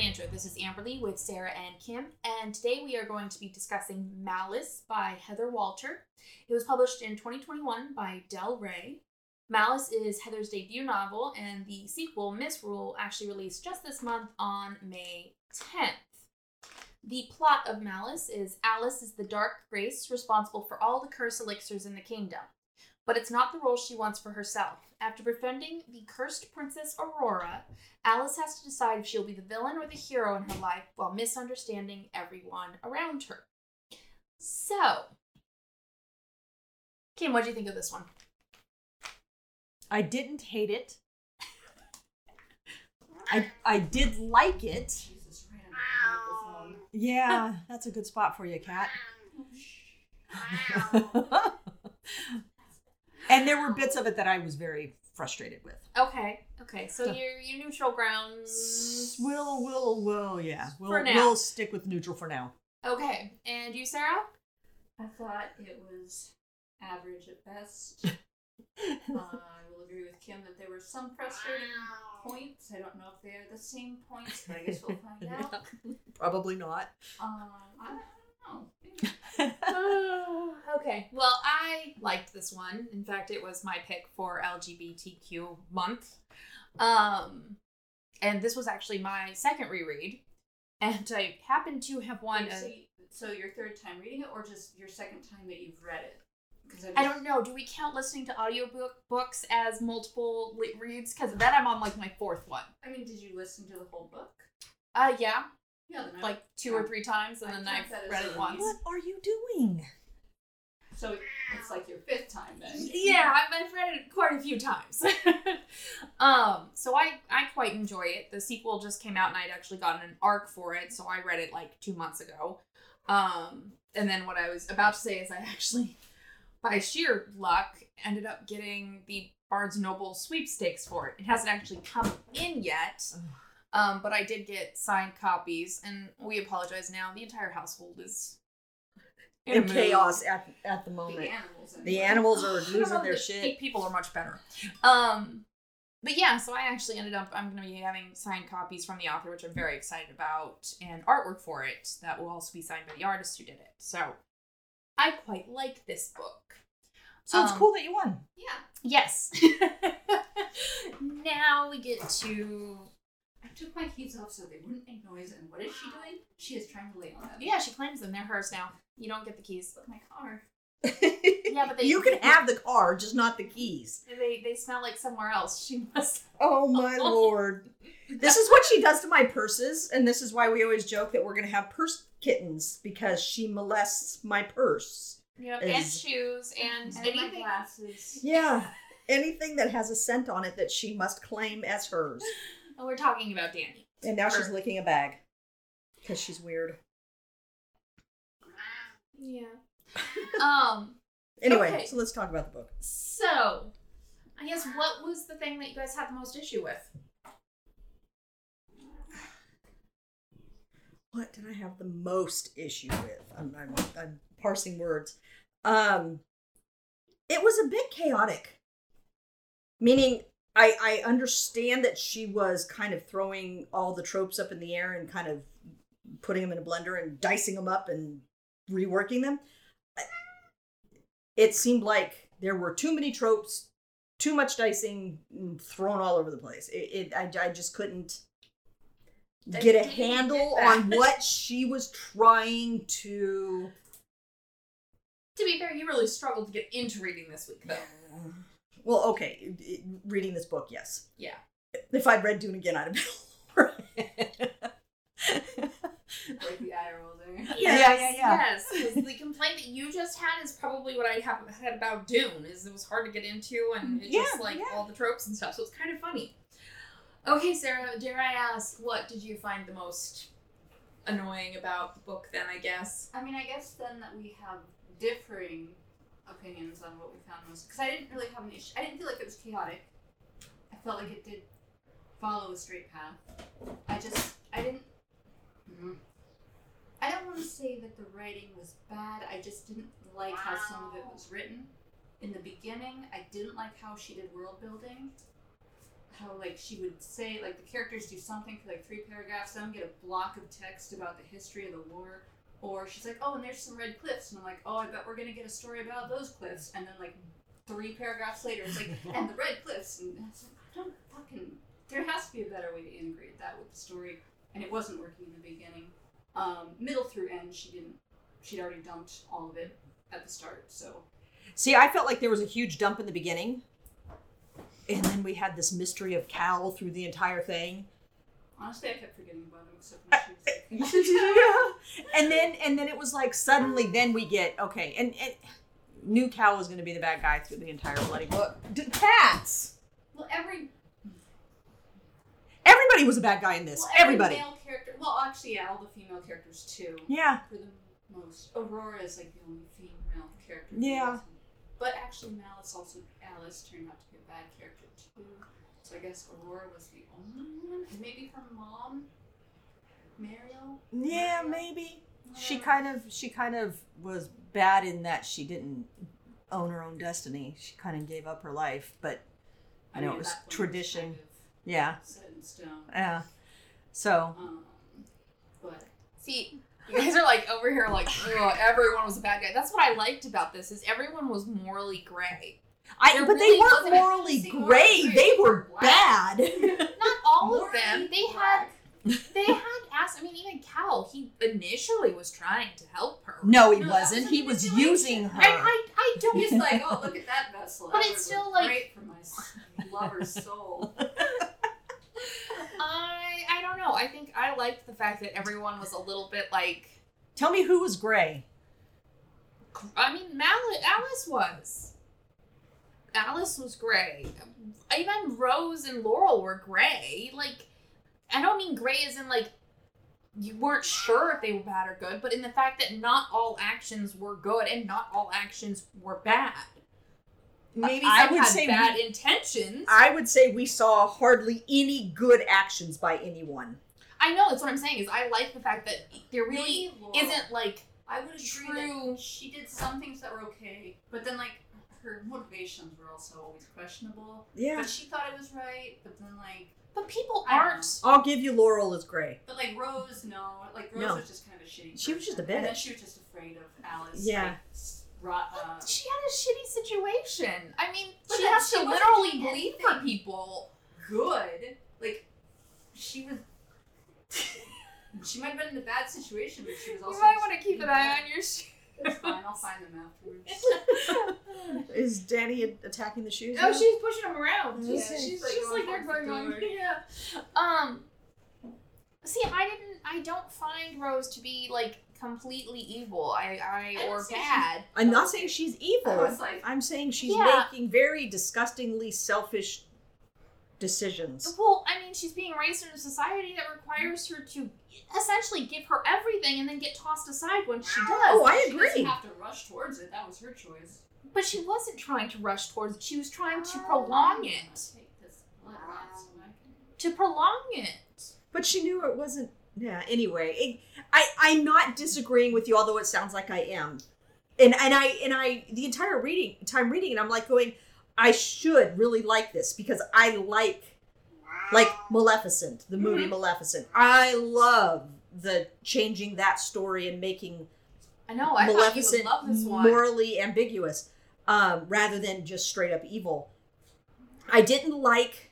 Banter. This is Amberly with Sarah and Kim, and today we are going to be discussing Malice by Heather Walter. It was published in 2021 by Del Rey. Malice is Heather's debut novel, and the sequel, Misrule, actually released just this month on May 10th. The plot of Malice is Alice is the dark grace responsible for all the curse elixirs in the kingdom, but it's not the role she wants for herself. After befriending the cursed princess Aurora, Alice has to decide if she'll be the villain or the hero in her life while misunderstanding everyone around her. So, Kim, what did you think of this one? I didn't hate it. I did like it. Jesus, right. Yeah, that's a good spot for you, Kat. And there were bits of it that I was very frustrated with. Okay. So your neutral grounds. Will, yeah. We'll stick with neutral for now. Okay. And you, Sarah? I thought it was average at best. I will agree with Kim that there were some frustrating points. I don't know if they are the same points, but I guess we'll find out. Probably not. Okay. Well, I liked this one. In fact, it was my pick for LGBTQ month. And this was actually my second reread. And I happened to have one. So your third time reading it, or just your second time that you've read it? I don't know. Do we count listening to audiobooks as multiple reads? Because then I'm on my fourth one. I mean, did you listen to the whole book? Yeah. Yeah, like two or three times, and then I've read it once. What are you doing? So it's like your fifth time then. Yeah, I've read it quite a few times. So I quite enjoy it. The sequel just came out, and I'd actually gotten an arc for it, so I read it 2 months ago. And then what I was about to say is I actually, by sheer luck, ended up getting the Barnes & Noble sweepstakes for it. It hasn't actually come in yet. But I did get signed copies, and we apologize now. The entire household is in chaos at the moment. The animals are losing their shit. People are much better. But yeah, so I actually ended up, I'm going to be having signed copies from the author, which I'm very excited about, and artwork for it that will also be signed by the artist who did it. So I quite like this book. So it's cool that you won. Yeah. Yes. Now we get to... I took my keys off so they wouldn't make noise, and what is she doing? She is trying to lay on them. Yeah, she claims them. They're hers now. You don't get the keys. But my car. Yeah, but you can have the car, just not the keys. They smell like somewhere else. She must. Oh my lord! This is what she does to my purses, and this is why we always joke that we're gonna have purse kittens because she molests my purse. Yep, and shoes and anything. My glasses. Yeah, anything that has a scent on it that she must claim as hers. Oh, we're talking about Danny. And now she's licking a bag. Because she's weird. Yeah. Anyway, okay. So let's talk about the book. So, I guess what was the thing that you guys had the most issue with? What did I have the most issue with? I'm parsing words. It was a bit chaotic. Meaning... I understand that she was kind of throwing all the tropes up in the air and kind of putting them in a blender and dicing them up and reworking them. It seemed like there were too many tropes, too much dicing thrown all over the place. I just couldn't get a handle on what she was trying to... To be fair, you really struggled to get into reading this week, though. Yeah. Well, okay, reading this book, yes. Yeah. If I'd read Dune again, I'd have been all right. Like the eye roll there. Yes. Yes. The complaint that you just had is probably what I had about Dune, is it was hard to get into, and it's all the tropes and stuff, so it's kind of funny. Okay, Sarah, dare I ask, what did you find the most annoying about the book then, I guess? I mean, I guess then that we have differing... opinions on what we found most, because I didn't really have an issue. I didn't feel like it was chaotic. I felt like it did follow a straight path. I don't want to say that the writing was bad. I just didn't like how some of it was written. In the beginning, I didn't like how she did world building. how like she would say like the characters do something for like 3 paragraphs, then get a block of text about the history of the war, or she's like, oh, and there's some red cliffs, and I'm like, oh, I bet we're gonna get a story about those cliffs, and then like 3 paragraphs later it's like, and the red cliffs, and it's like, I don't fucking, there has to be a better way to integrate that with the story, and it wasn't working in the beginning. Middle through end, she'd already dumped all of it at the start, so. See, I felt like there was a huge dump in the beginning, and then we had this mystery of Cal through the entire thing. Honestly, I kept forgetting about him, except when she was like, and then it was like, suddenly, then we get, okay, and knew Cal was going to be the bad guy through the entire bloody book. Cats! Well, everybody was a bad guy in this. Well, everybody. Male character, well, actually, yeah, all the female characters, too. Yeah. For the most. Aurora is, like, the only female character. Yeah. But actually, Alice turned out to be a bad character, too. So I guess Aurora was the only one. Maybe her mom, Mariel? Yeah, maybe. She kind of was bad in that she didn't own her own destiny. She kind of gave up her life, but I know it was tradition. Kind of yeah. Set in stone. Yeah. So. But see, you guys are like over here like, oh, everyone was a bad guy. That's what I liked about this is everyone was morally gray. But they weren't morally gray. They were bad. Not all of them. They had asked. I mean, even Cal. He initially was trying to help her. No, he wasn't. He was using her. I don't. He's like, oh, look at that vessel. But it's still like great for my lover's soul. I don't know. I think I liked the fact that everyone was a little bit like. Tell me who was gray. I mean, Alice was. Alice was gray. Even Rose and Laurel were gray. Like, I don't mean gray as in, like, you weren't sure if they were bad or good, but in the fact that not all actions were good and not all actions were bad. Maybe some had bad intentions. I would say we saw hardly any good actions by anyone. I know, that's what I'm saying, is I like the fact that there really isn't, like, I would agree that she did some things that were okay, but then, like, her motivations were also always questionable. Yeah. But she thought it was right, but then, like... But people aren't... I'll give you Laurel is gray. But, like, Rose, no. Like, Rose was just kind of a shitty person. She was just a bitch. And then she was just afraid of Alice. Yeah. Like, she had a shitty situation. I mean, she has to literally bleed for people. Good. Like, she was... She might have been in a bad situation, but she was also... You might want to keep an eye on your shoes. It's fine, I'll find them afterwards. Is Danny attacking the shoes? Oh, she's pushing them around. Yeah, she's like they're going on. Yeah. See, I don't find Rose to be like completely evil. I or bad. I'm not saying she's evil. I'm saying she's making very disgustingly selfish decisions. Well, I mean, she's being raised in a society that requires her to essentially give her everything and then get tossed aside when she does. Oh, I agree. She doesn't have to rush towards it. That was her choice. But she wasn't trying to rush towards it. She was trying to prolong it. To prolong it. But she knew it wasn't... Yeah, anyway. I'm not disagreeing with you, although it sounds like I am. And I the entire reading, and I'm like going... I should really like this because I like Maleficent, the movie Maleficent. I love the changing that story and making Maleficent thought you would love this one. Morally ambiguous rather than just straight up evil. I didn't like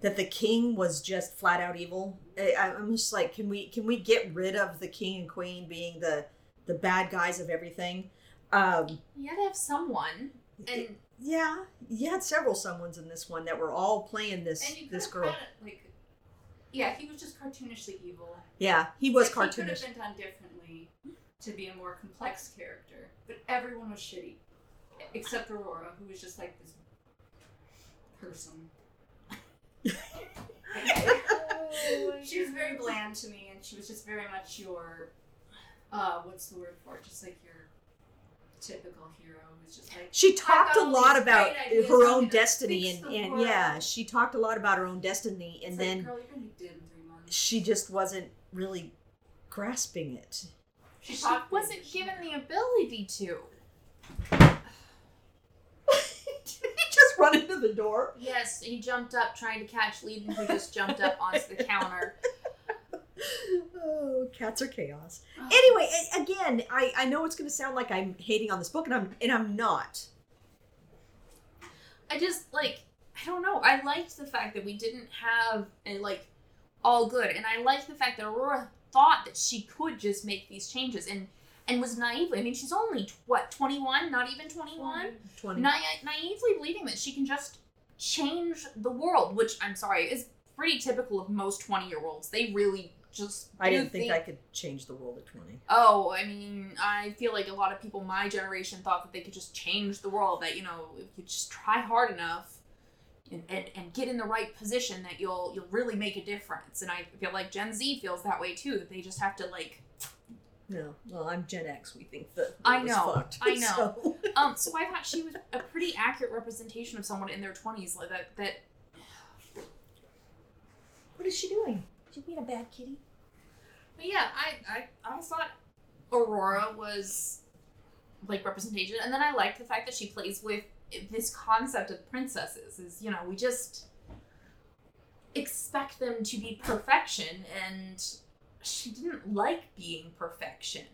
that the king was just flat out evil. I'm just like, can we get rid of the king and queen being the bad guys of everything? You gotta have someone. And yeah, you had several someone's in this one that were all playing this girl. He was just cartoonishly evil. Yeah, he was cartoonish. He could have been done differently to be a more complex character, but everyone was shitty, except Aurora, who was just like this person. She was very bland to me, and she was just very much your, what's the word for it? Just like your typical hero who's just like she talked a lot about her own destiny and yeah she talked a lot about her own destiny and it's then like, girl, you're gonna be dead in 3 months. She just wasn't really grasping it. She wasn't given the ability to. He just run into the door. Yes, he jumped up trying to catch Leden, who just jumped up onto the counter. Oh, cats are chaos. Oh. Anyway, again, I know it's going to sound like I'm hating on this book, and I'm not. I just, I don't know. I liked the fact that we didn't have, all good. And I liked the fact that Aurora thought that she could just make these changes and was naively, she's only, 21? Not even 21? 20. Naively believing that she can just change the world, which, I'm sorry, is pretty typical of most 20-year-olds. They really just... I didn't think I could change the world at 20. Oh, I feel like a lot of people my generation thought that they could just change the world, that, if you just try hard enough and get in the right position, that you'll really make a difference. And I feel like Gen Z feels that way, too, that they just have to, No. Well, I'm Gen X. We think that I know. Fucked, I know. So. So I thought she was a pretty accurate representation of someone in their 20s. Like that. What is she doing? Is she being a bad kitty? But yeah, I thought Aurora was representation, and then I liked the fact that she plays with this concept of princesses. Is we just expect them to be perfection and. She didn't like being perfection,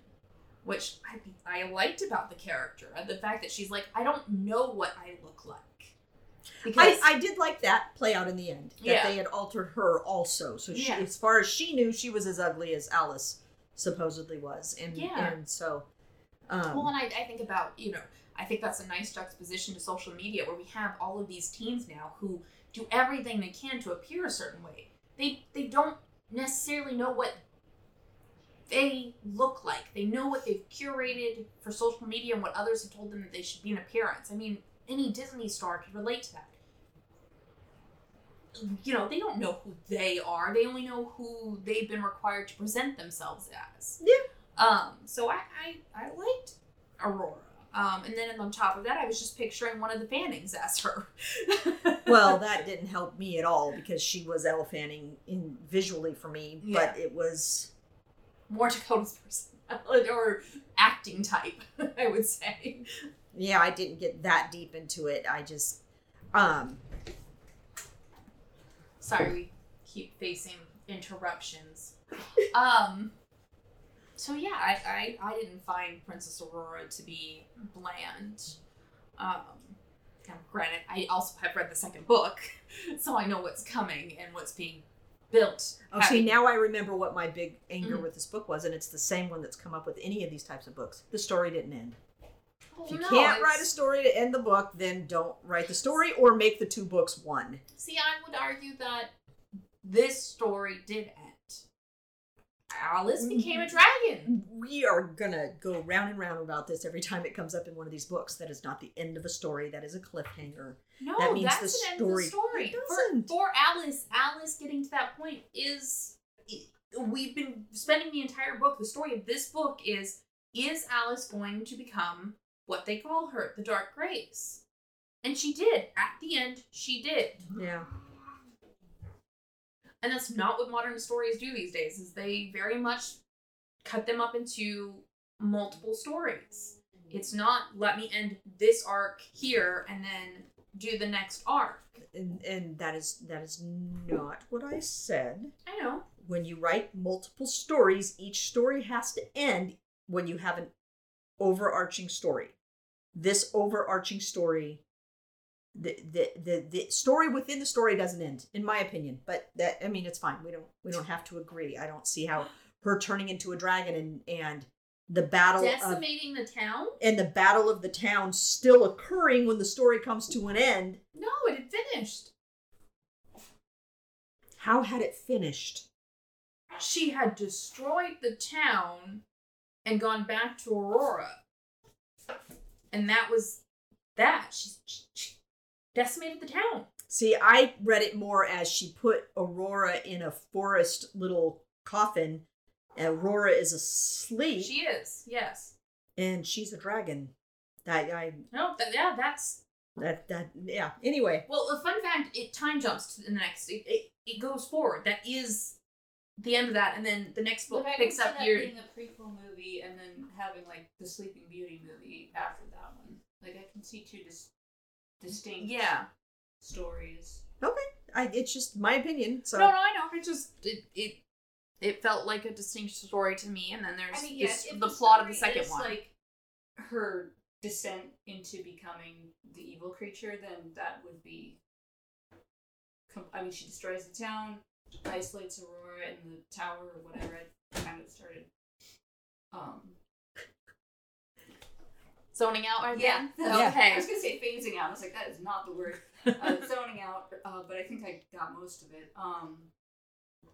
which I liked about the character. The fact that she's I don't know what I look like. Because I did like that play out in the end. That yeah. They had altered her also. So she, yeah. As far as she knew, she was as ugly as Alice supposedly was. And, yeah. And so... well, and I think about, I think that's a nice juxtaposition to social media where we have all of these teens now who do everything they can to appear a certain way. They don't necessarily know what... they look like. They know what they've curated for social media and what others have told them that they should be in appearance. Any Disney star could relate to that. They don't know who they are. They only know who they've been required to present themselves as. Yeah. So I liked Aurora. And then on top of that, I was just picturing one of the Fannings as her. Well, that didn't help me at all because she was Elle Fanning visually for me, yeah. But it was... more Dakota's personality or acting type, I would say. Yeah, I didn't get that deep into it. I just, sorry, we keep facing interruptions. So yeah, I didn't find Princess Aurora to be bland. Now, granted, I also have read the second book, so I know what's coming and what's being built. Oh, see, now I remember what my big anger with this book was, and it's the same one that's come up with any of these types of books. The story didn't end. Oh, if you can't write a story to end the book, then don't write the story or make the two books one. See, I would argue that this story did end. Alice became a dragon. We are going to go round and round about this every time it comes up in one of these books. That is not the end of a story. That is a cliffhanger. No, that means that's the end of the story. For Alice getting to that point is... we've been spending the entire book. The story of this book is Alice going to become what they call her, the Dark Grace? And she did. At the end, she did. Yeah. And that's not what modern stories do these days, is they very much cut them up into multiple stories. It's not, let me end this arc here and then do the next arc. And that is not what I said. I know. When you write multiple stories, each story has to end when you have an overarching story. This overarching story... The story within the story doesn't end, in my opinion. But that it's fine. We don't have to agree. I don't see how her turning into a dragon and the battle decimating the town and the battle of the town still occurring when the story comes to an end. No, it had finished. How had it finished? She had destroyed the town and gone back to Aurora, and that was that. She decimated the town. See, I read it more as she put Aurora in a forest little coffin. Aurora is asleep. She is, yes. And she's a dragon. Yeah. Anyway. Well, a fun fact, it time jumps to the next. It goes forward. That is the end of that, and then the next book picks up here. Being a prequel movie, and then having the Sleeping Beauty movie after that one. I can see two distinct stories. Okay. It's just my opinion. So. No, I know. It felt like a distinct story to me, and then there's the plot of the second one. Like her descent into becoming the evil creature, then that would be. I mean, she destroys the town, isolates Aurora in the tower or whatever. It kind of started. Zoning out, I think? Yeah. Okay. I was going to say phasing out. I was like, that is not the word. Zoning out, but I think I got most of it.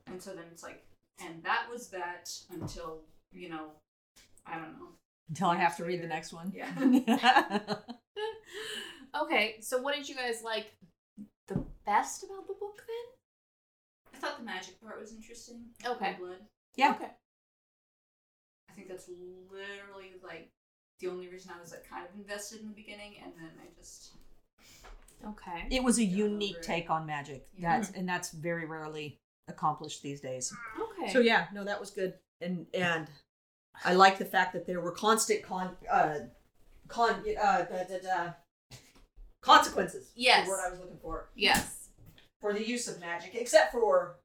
And so then it's like, and that was that until, I don't know. Until I have to read the next one. Yeah. Okay, so what did you guys like the best about the book then? I thought the magic part was interesting. Okay. Blood. Yeah. Okay. I think that's literally like the only reason I was like kind of invested in the beginning, and then I just... Okay. It was a unique take on magic. Yeah. That's very rarely accomplished these days. Okay. So yeah, no, that was good. And I like the fact that there were constant consequences. Yes. The word I was looking for. Yes. For the use of magic, except for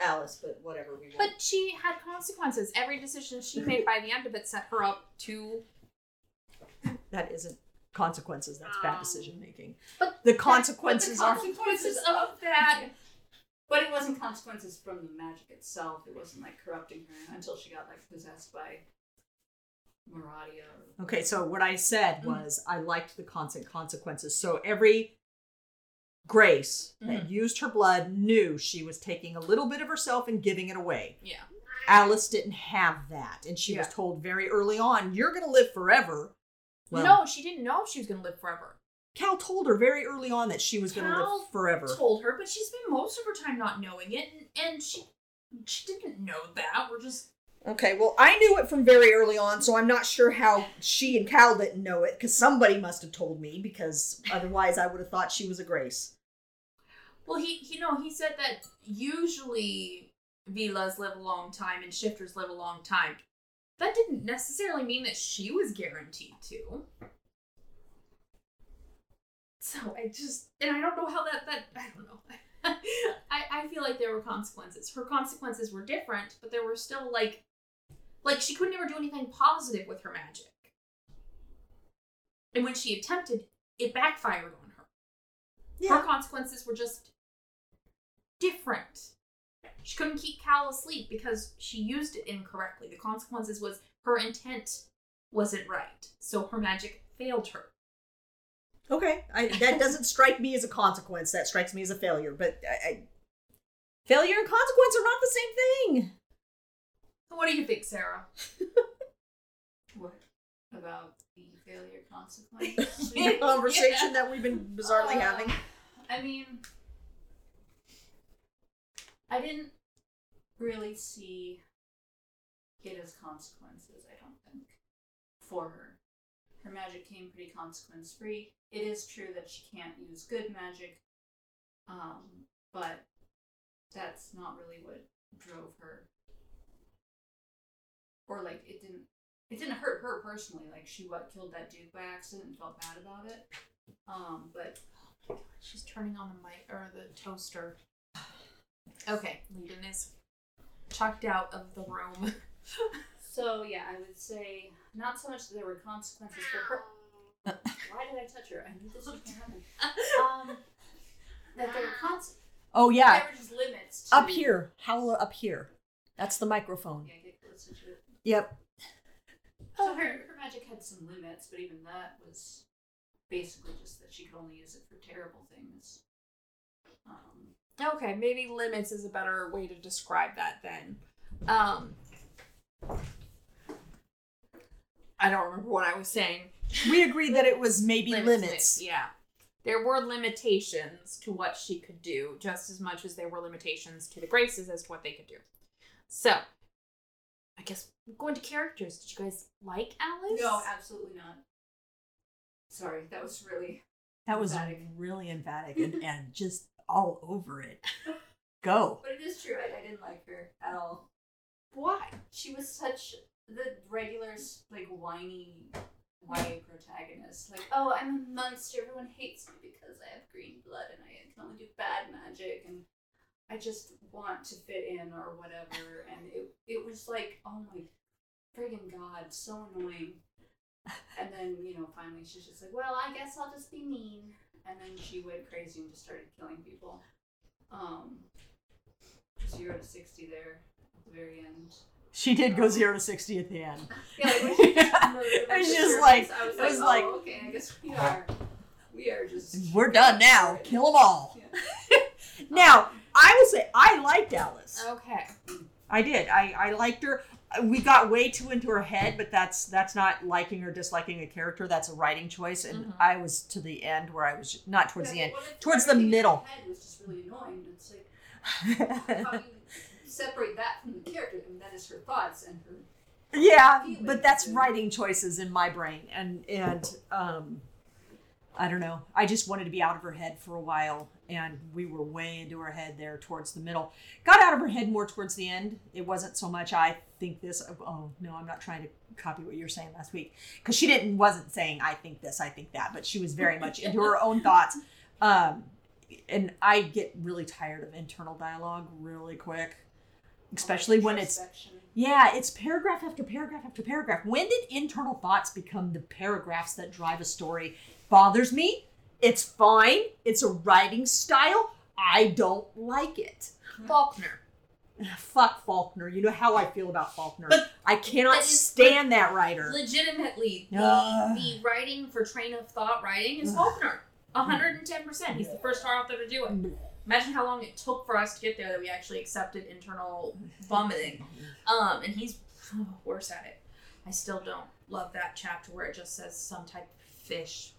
Alice, but whatever we want. But she had consequences. Every decision she made by the end of it set her up to... That isn't consequences. That's bad decision making. But the consequences of that... But it wasn't consequences from the magic itself. It wasn't like corrupting her until she got like possessed by Maradia. Okay, so what I said was I liked the constant consequences. So every Grace that used her blood knew she was taking a little bit of herself and giving it away. Yeah. Alice didn't have that, and she was told very early on, "You're going to live forever." Well, no, she didn't know she was going to live forever. Cal told her very early on that she was going to live forever. Told her, but she spent most of her time not knowing it, and she didn't know that. We're just... Okay, well, I knew it from very early on, so I'm not sure how she and Cal didn't know it, because somebody must have told me, because otherwise I would have thought she was a Grace. Well, he said that usually Vilas live a long time and shifters live a long time. That didn't necessarily mean that she was guaranteed to. So I don't know how that I don't know. I feel like there were consequences. Her consequences were different, but there were still like she could never do anything positive with her magic. And when she attempted, it backfired on her. Yeah. Her consequences were just different. She couldn't keep Cal asleep because she used it incorrectly. The consequences was her intent wasn't right. So her magic failed her. Okay, that doesn't strike me as a consequence. That strikes me as a failure. But failure and consequence are not the same thing. What do you think, Sarah? What about the failure consequence? The conversation that we've been bizarrely having. I mean, I didn't really see it as consequences, I don't think, for her. Her magic came pretty consequence-free. It is true that she can't use good magic, but that's not really what drove her. Or, like, it didn't hurt her personally. Like, she killed that dude by accident and felt bad about it. But... Oh my God, she's turning on the mic, or the toaster. Okay, Lyndon is chucked out of the room. So, yeah, I would say... Not so much that there were consequences for her. Why did I touch her? I knew this was going to happen. That there were consequences. Oh, yeah. There were just limits. Up here. Howl up here. That's the microphone. Yeah, get closer to it. Yep. So her magic had some limits, but even that was basically just that she could only use it for terrible things. Okay, maybe limits is a better way to describe that then. I don't remember what I was saying. We agreed that it was maybe limits. Yeah. There were limitations to what she could do, just as much as there were limitations to the Graces as to what they could do. So, I guess we're going to characters. Did you guys like Alice? No, absolutely not. Sorry, that was really emphatic and just all over it. Go. But it is true. I didn't like her at all. Why? She was such... The regulars, like, whiny YA protagonist. Like, oh, I'm a monster. Everyone hates me because I have green blood I just want to fit in or whatever. And it was like, oh my friggin' God, so annoying. And then, you know, finally she's just like, well, I guess I'll just be mean. And then she went crazy and just started killing people. 0 to 60 there at the very end. She did go 0 to 60 at the end. Yeah, like, it was just like, I was like, oh, okay, I guess we are. We're done now. Kill them all. Yeah. Now, I will say I liked Alice. Okay. I did. I liked her. We got way too into her head, but that's not liking or disliking a character. That's a writing choice. And mm-hmm. I was to the end where I was not towards the end, towards the middle. Head was just really annoying. It's like, how do you separate that from the character? I mean, that is her thoughts and her. Yeah, but that's writing choices in my brain, and I don't know. I just wanted to be out of her head for a while, and we were way into her head there towards the middle. Got out of her head more towards the end. It wasn't so much I think this. Oh no, I'm not trying to copy what you were saying last week, because she wasn't saying I think this, I think that, but she was very much into her own thoughts. And I get really tired of internal dialogue really quick, especially when it's paragraph after paragraph after paragraph. When did internal thoughts become the paragraphs that drive a story? Bothers me. It's fine. It's a writing style. I don't like it. Faulkner. Fuck Faulkner. You know how I feel about Faulkner. But I cannot stand that writer. Legitimately, the writing for train of thought writing is Faulkner. 110%. He's the first author to do it. Imagine how long it took for us to get there that we actually accepted internal vomiting. And he's worse at it. I still don't love that chapter where it just says some type of fish.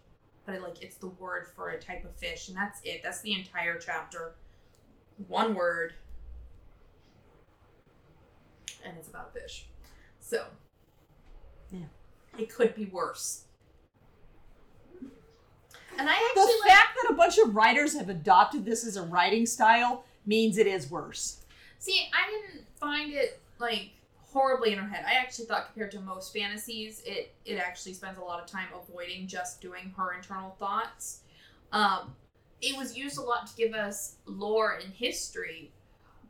But it's the word for a type of fish, and that's it. That's the entire chapter. One word. And it's about fish. So. Yeah. It could be worse. And I actually the fact that a bunch of writers have adopted this as a writing style means it is worse. See, I didn't find it, horribly in her head. I actually thought compared to most fantasies, it actually spends a lot of time avoiding just doing her internal thoughts. It was used a lot to give us lore and history,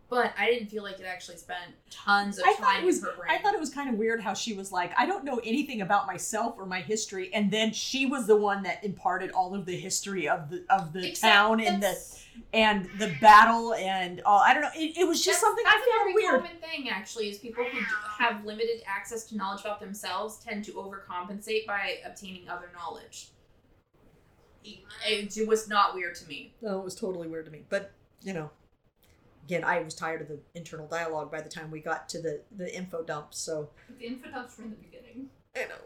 but I didn't feel like it actually spent tons of time in her brain. I thought it was kind of weird how she was like, I don't know anything about myself or my history, and then she was the one that imparted all of the history of the town and the battle and all. I don't know. It was just something I found weird. That's a very common thing, actually, is people who have limited access to knowledge about themselves tend to overcompensate by obtaining other knowledge. It was not weird to me. No, it was totally weird to me. But, you know. Again, I was tired of the internal dialogue by the time we got to the info dump, so... The info dumps were in the beginning. I know.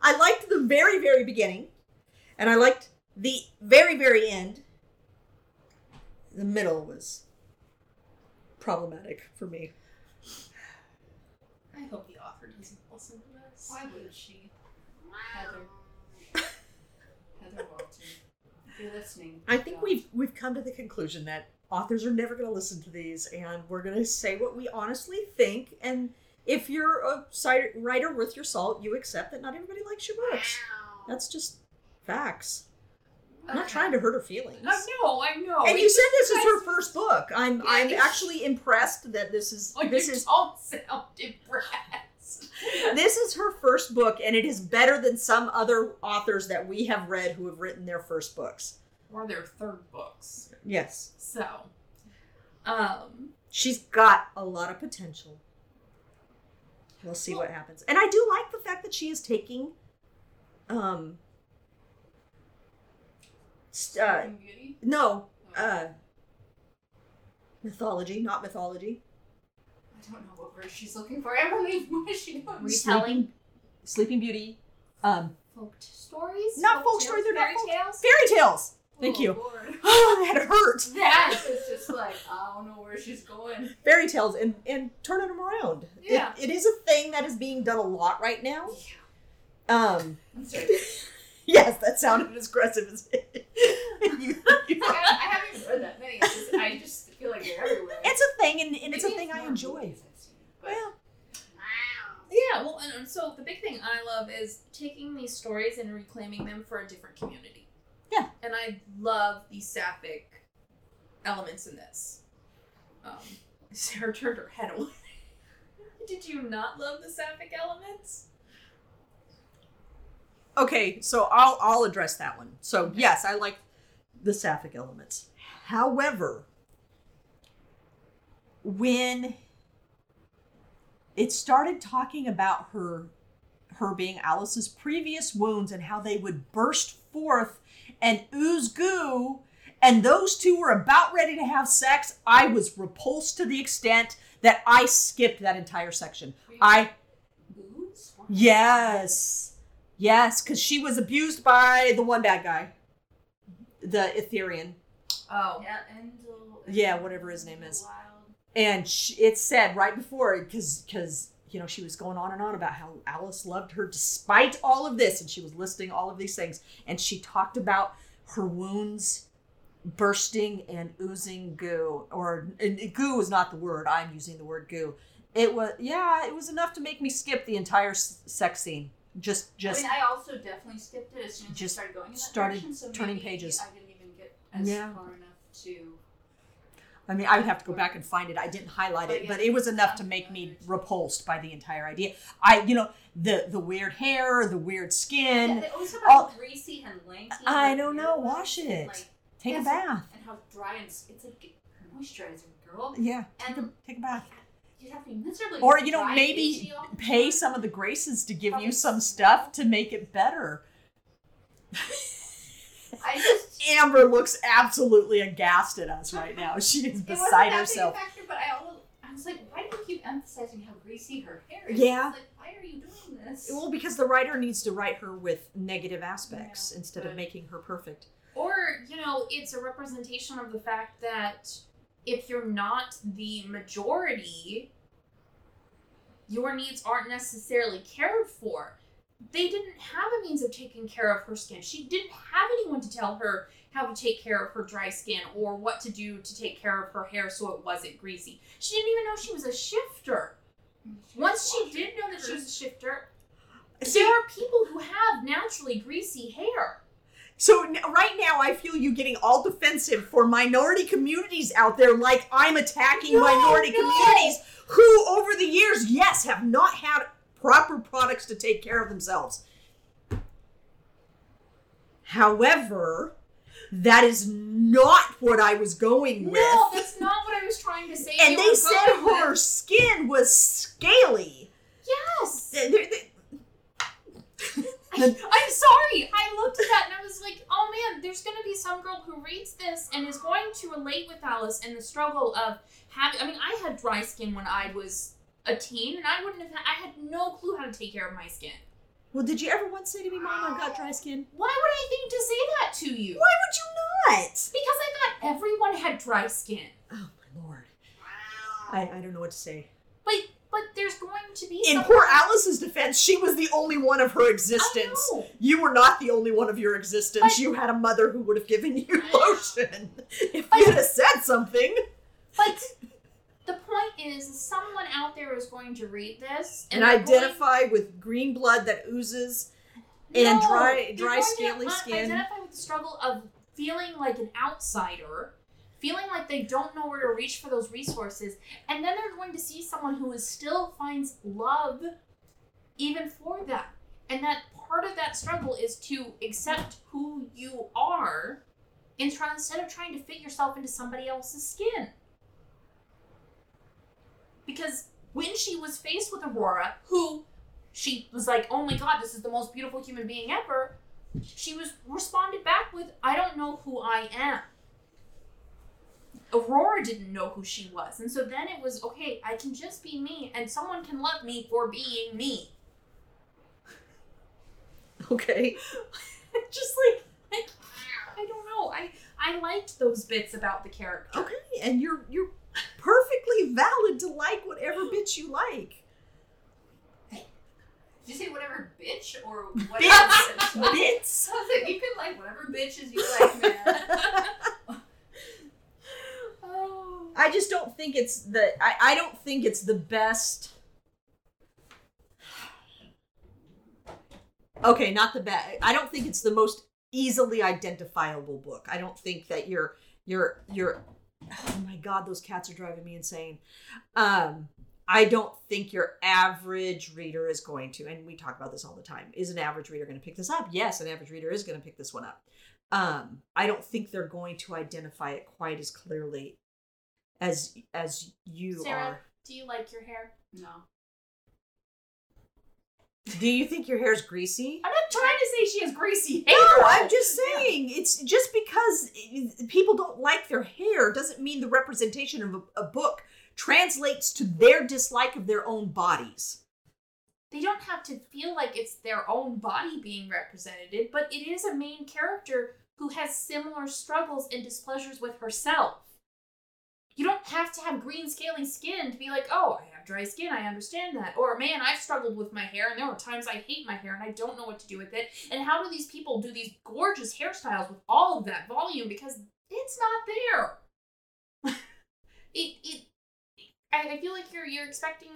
I liked the very, very beginning, and I liked the very, very end. The middle was problematic for me. I hope the author doesn't listen to this. Why would she? Heather Walter. You're listening. I think we've come to the conclusion that authors are never going to listen to these, and we're going to say what we honestly think, and if you're a writer worth your salt, you accept that not everybody likes your books. Wow. That's just facts. Okay. I'm not trying to hurt her feelings. I know. And you said this is her first book. I'm actually impressed that this is... Oh, this is all self-impressed. This is her first book, and it is better than some other authors that we have read who have written their first books. Or their third books. Yes. So, she's got a lot of potential. We'll see what happens. And I do like the fact that she is taking, mythology, not mythology. I don't know what verse she's looking for. Emily, what is she doing? Retelling Sleeping Beauty. Folk stories? Not folk stories, they're not folk tales. Fairy tales! Thank you. Lord. Oh, that hurt. That is just I don't know where she's going. Fairy tales and turning them around. Yeah. It is a thing that is being done a lot right now. Yeah. I'm sorry. Yes, that sounded as aggressive as it. I haven't read that many. I just feel like they're everywhere. It's a thing, and it's a thing I enjoy. Yeah. Yeah, well, and so the big thing I love is taking these stories and reclaiming them for a different community. Yeah. And I love the sapphic elements in this. Sarah turned her head away. Did you not love the sapphic elements? Okay, so I'll address that one. So yes, I like the sapphic elements. However, when it started talking about her being Alice's previous wounds and how they would burst forth and ooze goo, and those two were about ready to have sex, I was repulsed to the extent that I skipped that entire section. Ooze? Yes. Yes, because she was abused by the one bad guy. The Etherian. Oh. Yeah, Endel. Yeah, whatever his name is. Wild. And it said right before, because you know, she was going on and on about how Alice loved her despite all of this, and she was listing all of these things, and she talked about her wounds bursting and oozing goo, and goo is not the word, I'm using the word goo. It was enough to make me skip the entire sex scene. Just. I mean, I also definitely skipped it as soon as I started going in that direction. So turning pages. I didn't even get as far enough to. I mean, I would have to go back and find it. I didn't highlight it, but it was enough to make me repulsed by the entire idea. The weird hair, the weird skin. Yeah, they always talk about greasy and lanky. I don't know. Wash it. Take a bath. And how dry and it's like moisturizing, girl. Yeah. And take a bath. You'd have to be miserably. Or, you know, maybe pay some of the graces to give you some stuff to make it better. Amber looks absolutely aghast at us right now. She is beside herself. It wasn't that big a factor, but I was like, why do you keep emphasizing how greasy her hair is? Yeah. I was like, why are you doing this? Well, because the writer needs to write her with negative aspects instead of making her perfect. Or, you know, it's a representation of the fact that if you're not the majority, your needs aren't necessarily cared for. They didn't have a means of taking care of her skin. She didn't have anyone to tell her how to take care of her dry skin or what to do to take care of her hair so it wasn't greasy. She didn't even know she was a shifter. Once she did know that she was a shifter, there are people who have naturally greasy hair. So right now, I feel you getting all defensive for minority communities out there, like I'm attacking minority communities who, over the years, yes, have not had proper products to take care of themselves. However, that is not what I was going with. No, that's not what I was trying to say. And they said her skin was scaly. Yes. I'm sorry. I looked at that and I was like, oh man, there's going to be some girl who reads this and is going to relate with Alice and the struggle of having, I mean, I had dry skin when I was a teen and I had no clue how to take care of my skin. Well, did you ever once say to me, Mom, I got dry skin? Why would I think to say that to you? Why would you not? Because I thought everyone had dry skin. Oh my lord. Wow. I don't know what to say. But there's going to be in poor Alice's defense, she was the only one of her existence. I know. You were not the only one of your existence. But you had a mother who would have given you lotion if you'd have said something. But the point is, someone out there is going to read this and identify with green blood that oozes and dry scaly skin. Identify with the struggle of feeling like an outsider. Feeling like they don't know where to reach for those resources, and then they're going to see someone who is still finds love even for them. And that part of that struggle is to accept who you are instead of trying to fit yourself into somebody else's skin. Because when she was faced with Aurora, who she was like, oh my god, this is the most beautiful human being ever, she was responded back with, I don't know who I am. Aurora didn't know who she was. And so then it was, okay, I can just be me and someone can love me for being me. Okay. Just like, I don't know. I liked those bits about the character. Okay, and you're perfectly valid to like whatever bits you like. Did you say whatever bitch or whatever? Bits. I was like, you can like whatever bitches you like, man. I just don't think it's the... I don't think it's the best... Okay, not the best. I don't think it's the most easily identifiable book. I don't think that you're oh my God, those cats are driving me insane. I don't think your average reader is going to, and we talk about this all the time, is an average reader going to pick this up? Yes, an average reader is going to pick this one up. I don't think they're going to identify it quite as clearly as you Sarah, are. Do you like your hair? No. Do you think your hair's greasy? I'm not trying to say she has greasy hair. No, I'm just saying. Yeah. It's just because people don't like their hair doesn't mean the representation of a book translates to their dislike of their own bodies. They don't have to feel like it's their own body being represented, but it is a main character who has similar struggles and displeasures with herself. You don't have to have green scaly skin to be like, oh, I have dry skin, I understand that. Or, man, I've struggled with my hair, and there were times I hate my hair, and I don't know what to do with it. And how do these people do these gorgeous hairstyles with all of that volume? Because it's not there. I feel like you're expecting...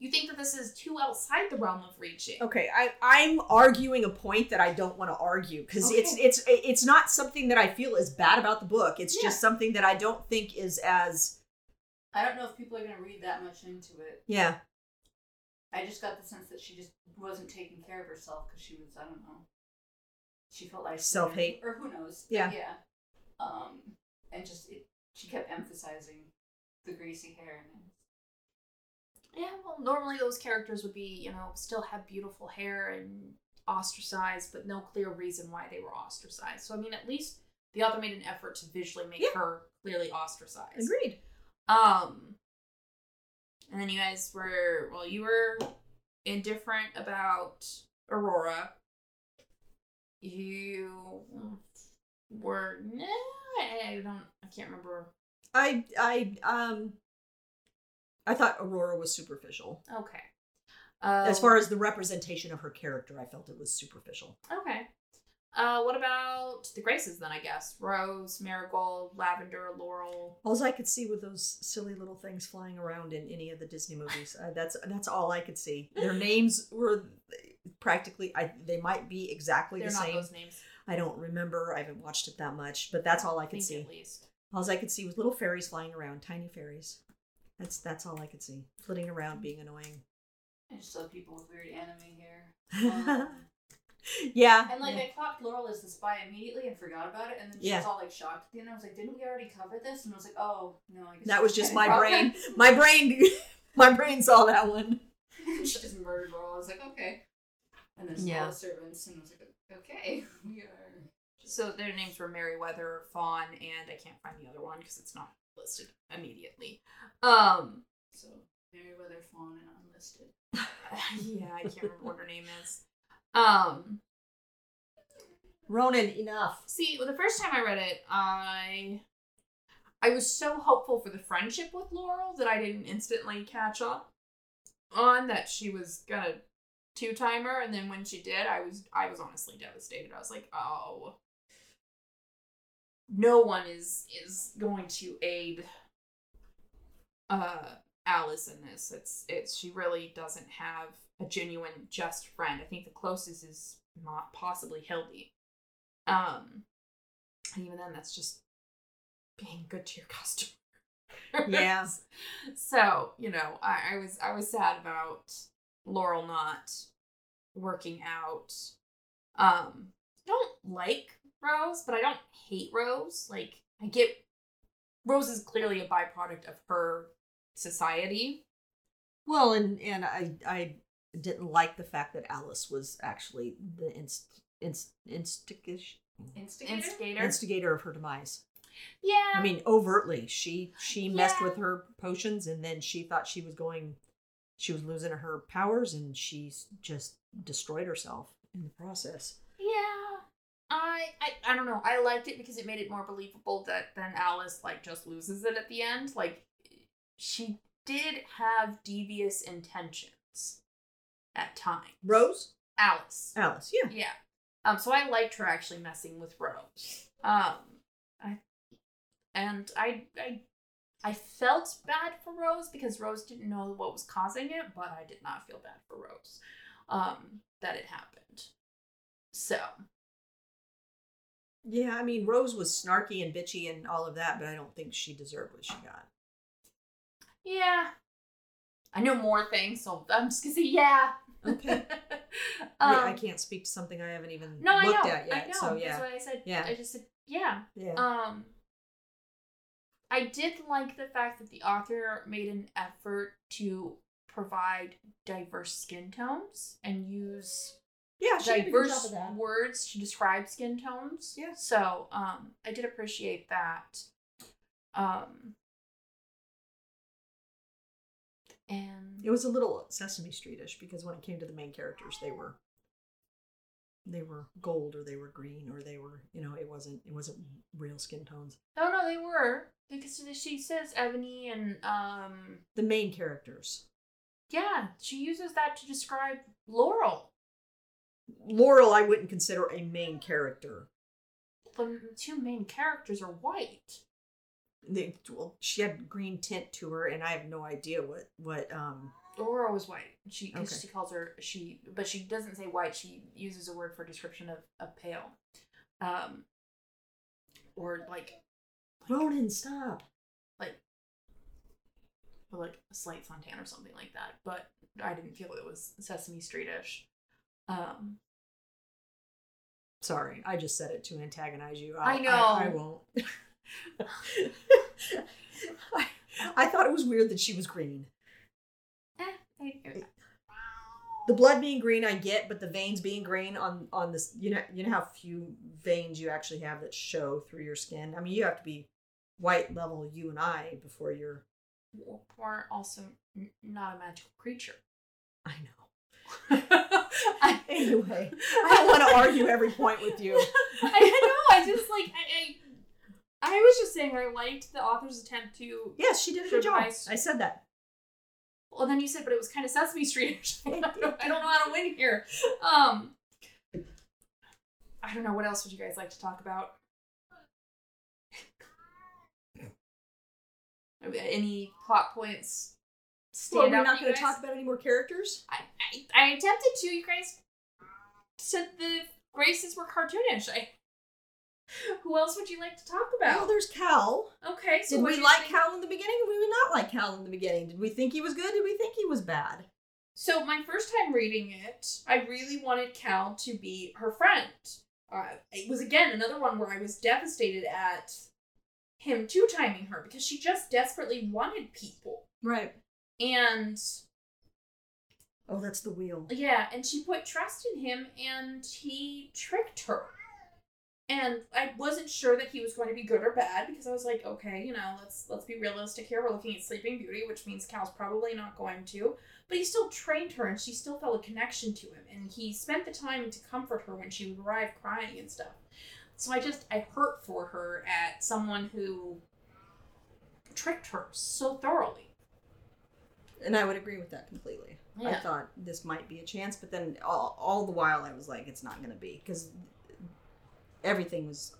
You think that this is too outside the realm of reaching. Okay, I'm arguing a point that I don't want to argue because it's not something that I feel is bad about the book. It's just something that I don't think is as... I don't know if people are going to read that much into it. Yeah. I just got the sense that she just wasn't taking care of herself because she was, I don't know, she felt like... Self-hate. Or who knows. Yeah. Yeah. And just, she kept emphasizing the greasy hair and... Yeah, well, normally those characters would be, you know, still have beautiful hair and ostracized, but no clear reason why they were ostracized. So, I mean, at least the author made an effort to visually make her clearly ostracized. Agreed. And then you guys were, well, you were indifferent about Aurora. You were, no, I can't remember. I thought Aurora was superficial. Okay. As far as the representation of her character, I felt it was superficial. Okay. What about the Graces then, I guess? Rose, Marigold, Lavender, Laurel. All I could see were those silly little things flying around in any of the Disney movies. That's all I could see. Their names were practically, they might be exactly the same. They're not those names. I don't remember. I haven't watched it that much, but that's all I could see. At least. All I could see was little fairies flying around, tiny fairies. That's all I could see. Flitting around, being annoying. I just saw people with weird anime hair. Yeah. And I clocked Laurel as the spy immediately and forgot about it, and then she was all shocked at the end. I was like, didn't we already cover this? And I was like, oh no, I guess that was just my brain. My brain saw that one. She just murdered Laurel. I was like, okay. And then saw the servants, and I was like, okay, we are. So their names were Meriwether, Fawn, and I can't find the other one because it's not listed immediately. So Meriwether, Fawn, and unlisted. Yeah, I can't remember what her name is. Ronan, enough. See, the first time I read it, I was so hopeful for the friendship with Laurel that I didn't instantly catch up on that she was gonna two-timer, and then when she did, I was honestly devastated. I was like, oh. No one is going to aid Alice in this. She really doesn't have a genuine just friend. I think the closest is not possibly Hildy. And even then, that's just being good to your customer. Yeah. So, you know, I was sad about Laurel not working out. I don't like Rose, but I don't hate Rose. I get Rose is clearly a byproduct of her society. Well, and I didn't like the fact that Alice was actually the instigator of her demise. Yeah. I mean, overtly. She messed with her potions, and then she thought she was losing her powers, and she's just destroyed herself in the process. Yeah. I don't know. I liked it because it made it more believable that then Alice just loses it at the end. She did have devious intentions at times. Rose? Alice, yeah. Yeah. So I liked her actually messing with Rose. I felt bad for Rose because Rose didn't know what was causing it, but I did not feel bad for Rose that it happened. So Yeah, I mean, Rose was snarky and bitchy and all of that, but I don't think she deserved what she got. Yeah. I know more things, so I'm just going to say, yeah. Okay. I can't speak to something I haven't even looked at yet. I know. So, yeah. That's what I said. Yeah. I just said, yeah. Yeah. I did like the fact that the author made an effort to provide diverse skin tones and use diverse words to describe skin tones. Yeah. So, I did appreciate that. And it was a little Sesame Street-ish because when it came to the main characters, they were gold or they were green or they were, it wasn't real skin tones. Oh no, they were, because she says ebony and the main characters. Yeah, she uses that to describe Laurel. Laurel, I wouldn't consider a main character. The two main characters are white. She had green tint to her, and I have no idea what. Aurora was white. She calls her but she doesn't say white. She uses a word for description of pale, or like Ronan, stop. Like a slight suntan or something like that. But I didn't feel it was Sesame Street-ish. Sorry, I just said it to antagonize you. I know. I won't. I thought it was weird that she was green. The blood being green I get, but the veins being green on this, you know how few veins you actually have that show through your skin. I mean, you have to be white level you and I before you're. Or also not a magical creature. I know. Anyway, I don't want to argue every point with you. I know. I just I was just saying, I liked the author's attempt to... Yes, she did a good job. I said that. Well, then you said, but it was kind of Sesame Street. I don't know how to win here. I don't know. What else would you guys like to talk about? Any plot points stand out? Well, we're not going to talk about any more characters? I attempted to. You guys said the races were cartoonish. Who else would you like to talk about? Well, there's Cal. Okay. So did we like Cal in the beginning? Or did we not like Cal in the beginning? Did we think he was good? Did we think he was bad? So my first time reading it, I really wanted Cal to be her friend. It was, again, another one where I was devastated at him two-timing her because she just desperately wanted people. Right. And... Oh, that's the wheel. Yeah, and she put trust in him and he tricked her. And I wasn't sure that he was going to be good or bad because I was like, okay, let's be realistic here. We're looking at Sleeping Beauty, which means Cal's probably not going to. But he still trained her and she still felt a connection to him. And he spent the time to comfort her when she would arrive crying and stuff. So I hurt for her at someone who tricked her so thoroughly. And I would agree with that completely. Yeah. I thought this might be a chance, but then all the while I was like, it's not going to be because... Everything was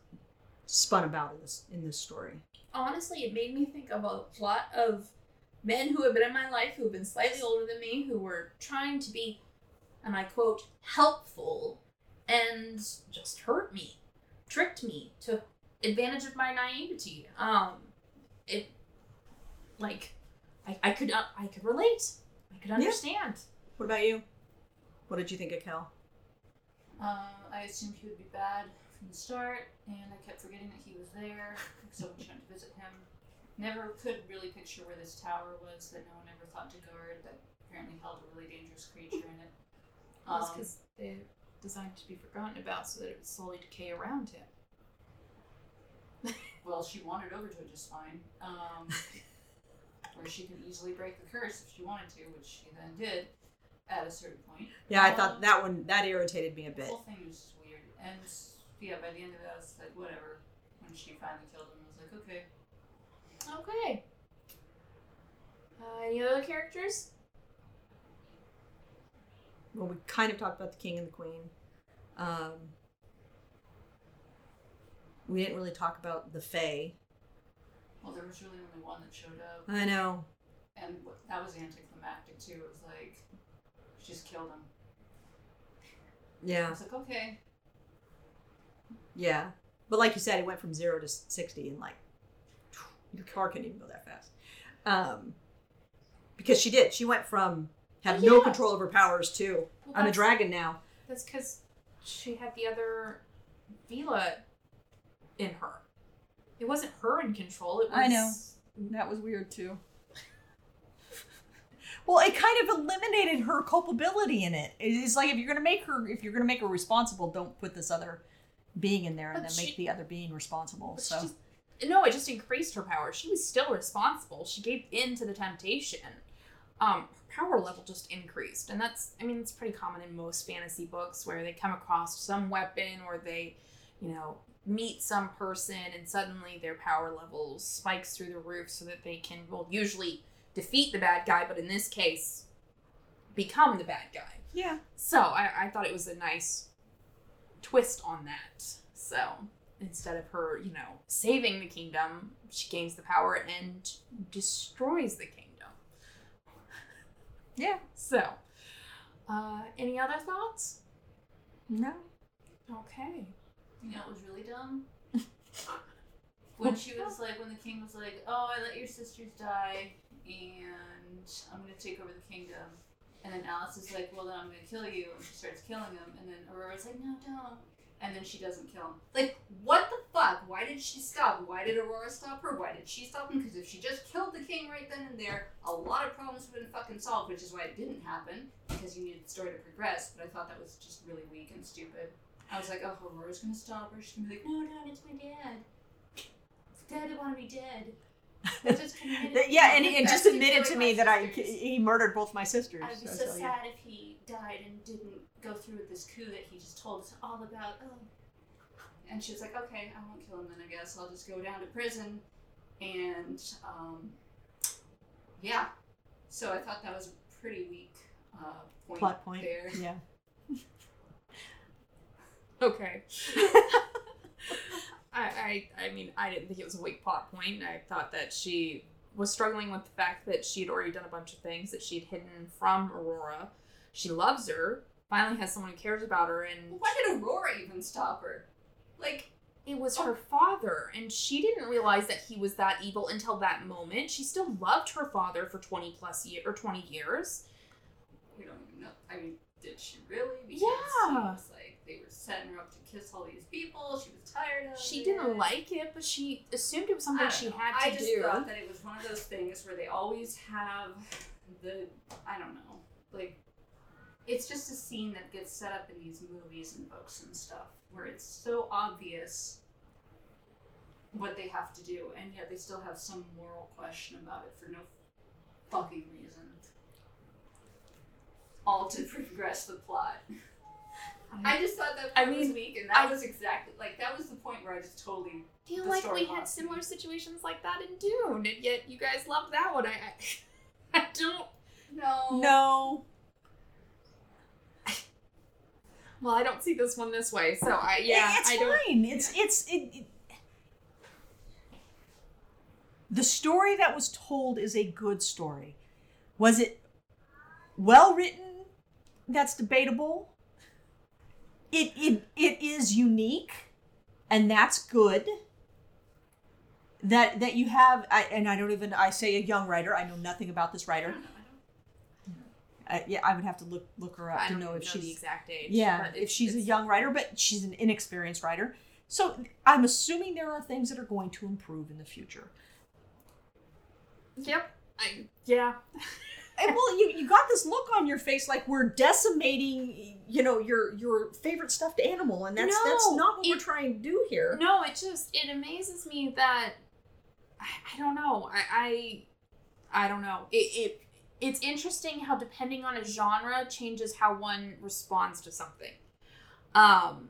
spun about in this story. Honestly, it made me think of a lot of men who have been in my life, who have been slightly older than me, who were trying to be, and I quote, helpful, and just hurt me, tricked me, took advantage of my naivety. I could relate. I could understand. Yeah. What about you? What did you think of Cal? I assumed he would be bad from the start, and I kept forgetting that he was there, so we went to visit him. Never could really picture where this tower was that no one ever thought to guard, that apparently held a really dangerous creature in it. It was because they designed to be forgotten about so that it would slowly decay around him. Well, she wandered over to it just fine, where she could easily break the curse if she wanted to, which she then did. At a certain point. Yeah, I thought that irritated me a bit. The whole thing was just weird. And yeah, by the end of it, I was like, whatever. When she finally killed him, I was like, okay. Okay. Any other characters? Well, we kind of talked about the king and the queen. We didn't really talk about the fae. Well, there was really only one that showed up. I know. And that was anticlimactic, too. It was like... just killed him. Yeah. I was like, okay. Yeah. But like you said, it went from 0 to 60 in like, your car couldn't even go that fast. Because she did. She went from having no control of her powers to, well, I'm a dragon now. That's because she had the other Vila in her. It wasn't her in control. It was... I know. That was weird too. Well, it kind of eliminated her culpability in it. It's like, if you're gonna make her responsible, don't put this other being in there, and but then make the other being responsible. So it just increased her power. She was still responsible. She gave in to the temptation. Her power level just increased, and that's pretty common in most fantasy books where they come across some weapon or they, meet some person and suddenly their power level spikes through the roof so that they can, usually defeat the bad guy, but in this case, become the bad guy. Yeah. So I thought it was a nice twist on that. So instead of her, saving the kingdom, she gains the power and destroys the kingdom. Yeah. So, any other thoughts? No. Okay. It was really dumb. When the king was like, oh, I let your sisters die, and I'm going to take over the kingdom. And then Alice is like, well, then I'm going to kill you. And she starts killing him. And then Aurora's like, no, don't. And then she doesn't kill him. Like, what the fuck? Why did she stop? Why did Aurora stop her? Why did she stop him? Because if she just killed the king right then and there, a lot of problems would have been fucking solved, which is why it didn't happen, because you needed the story to progress. But I thought that was just really weak and stupid. I was like, oh, Aurora's going to stop her. She's going to be like, no, Dad, it's my dad. It's dad, I want to be dead. And just admitted to me that he murdered both my sisters. I'd be so sad if he died and didn't go through with this coup that he just told us all about. Oh. And she was like, okay, I won't kill him then, I guess. I'll just go down to prison. And, yeah. So I thought that was a pretty weak plot point there. Yeah. Okay. I mean, I didn't think it was a weak plot point. I thought that she was struggling with the fact that she had already done a bunch of things that she had hidden from Aurora. She loves her, finally has someone who cares about her, and... Well, why did Aurora even stop her? Like, it was her father, and she didn't realize that he was that evil until that moment. She still loved her father for 20 years. We don't even know. I mean, did she really? Because yeah. It's like, they were setting her up to kiss all these people. She was tired of it. She didn't like it, but she assumed it was something she had to do. I just thought that it was one of those things where they always have the, I don't know, like, it's just a scene that gets set up in these movies and books and stuff where it's so obvious what they have to do, and yet they still have some moral question about it for no fucking reason. All to progress the plot. I just thought that was weak, and that was exactly, like, that was the point where I just totally... feel like we had similar situations like that in Dune, and yet you guys loved that one. I don't know. No. Well, I don't see this one this way, so It's fine. The story that was told is a good story. Was it well-written? That's debatable. It is unique, and that's good. That you have, I say a young writer. I know nothing about this writer. I would have to look her up to know if she's the exact age. Yeah, if she's a young writer, but she's an inexperienced writer. So I'm assuming there are things that are going to improve in the future. Yep. Well, you got this look on your face like we're decimating, your favorite stuffed animal, and that's not what we're trying to do here. No, it amazes me that I don't know. I don't know. It's interesting how depending on a genre changes how one responds to something. And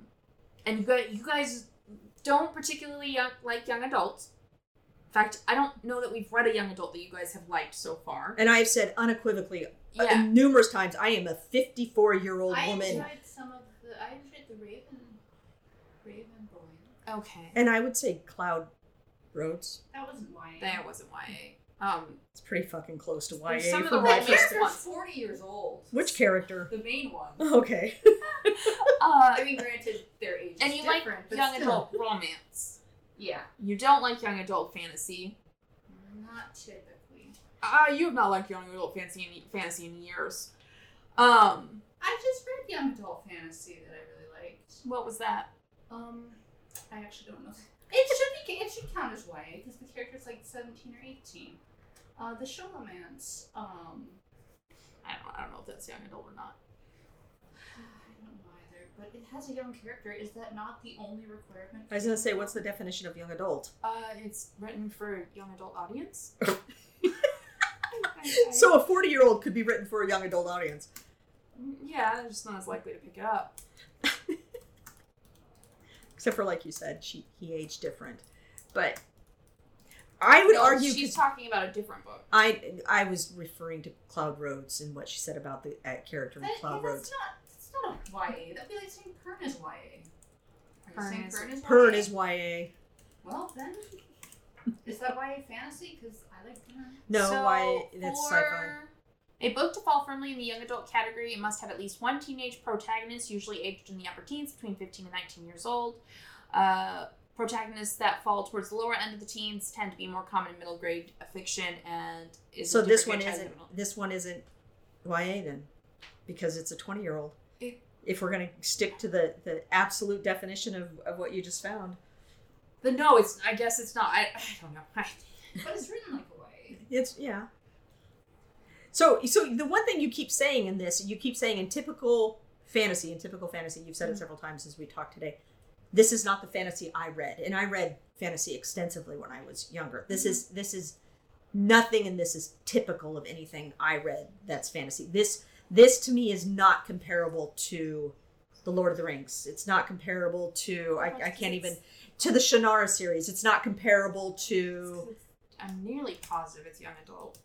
you guys don't particularly like young adults. In fact, I don't know that we've read a young adult that you guys have liked so far. And I have said unequivocally numerous times, I am a 54-year-old woman. I enjoyed the Raven Boy. Okay. And I would say Cloud Roads. That wasn't YA. It's pretty fucking close to YA. Some of the characters are 40 years old. Which character? The main one. Okay. I mean, granted, their age is different. And you like young adult romance. Yeah. You don't like young adult fantasy. Not typically. You have not liked young adult fantasy in years. I just read young adult fantasy that I really liked. What was that? I actually don't know. It should count as YA because the character's like 17 or 18. The show romance. I don't know if that's young adult or not. I don't know either, but it has a young character. Is that not the only requirement? I was gonna say, what's the definition of young adult? It's written for a young adult audience. So a 40-year-old could be written for a young adult audience. Yeah, they're just not as likely to pick it up. Except for, like you said, he aged different. But I would argue... She's talking about a different book. I was referring to Cloud Rhodes and what she said about the character in Cloud Rhodes. That's not a YA. That would be like saying Pern is YA. Pern is YA. Well, then... Is that YA fantasy? Because I like Pern. No, YA... That's sci-fi. A book to fall firmly in the young adult category, it must have at least one teenage protagonist, usually aged in the upper teens, between 15 and 19 years old. Protagonists that fall towards the lower end of the teens tend to be more common in middle grade fiction and is so. This one isn't YA then, because it's a 20-year-old. If we're going to stick to the absolute definition of what you just found, then no, it's. I guess it's not. I don't know. But it's written like a YA. It's yeah. So the one thing you keep saying in this, you keep saying in typical fantasy, you've said it several times since we talked today, this is not the fantasy I read. And I read fantasy extensively when I was younger. This is nothing, and this is typical of anything I read that's fantasy. This to me is not comparable to The Lord of the Rings. It's not comparable to, I can't even, to the Shannara series. It's not comparable to... I'm nearly positive it's young adult.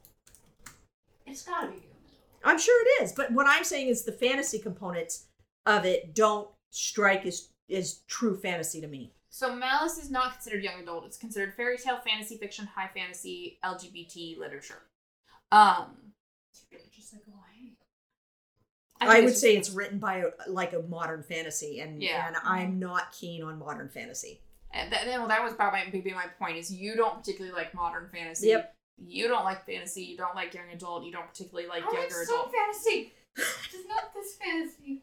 It's gotta be young adult. I'm sure it is, but what I'm saying is the fantasy components of it don't strike as true fantasy to me. So Malice is not considered young adult. It's considered fairy tale, fantasy fiction, high fantasy, LGBT literature. It's really just like a YA. I would say it's written by a modern fantasy, and I'm not keen on modern fantasy. And that was about my point. Is you don't particularly like modern fantasy. Yep. You don't like fantasy, you don't like young adult, you don't particularly like younger adult. Fantasy! It's not this fantasy.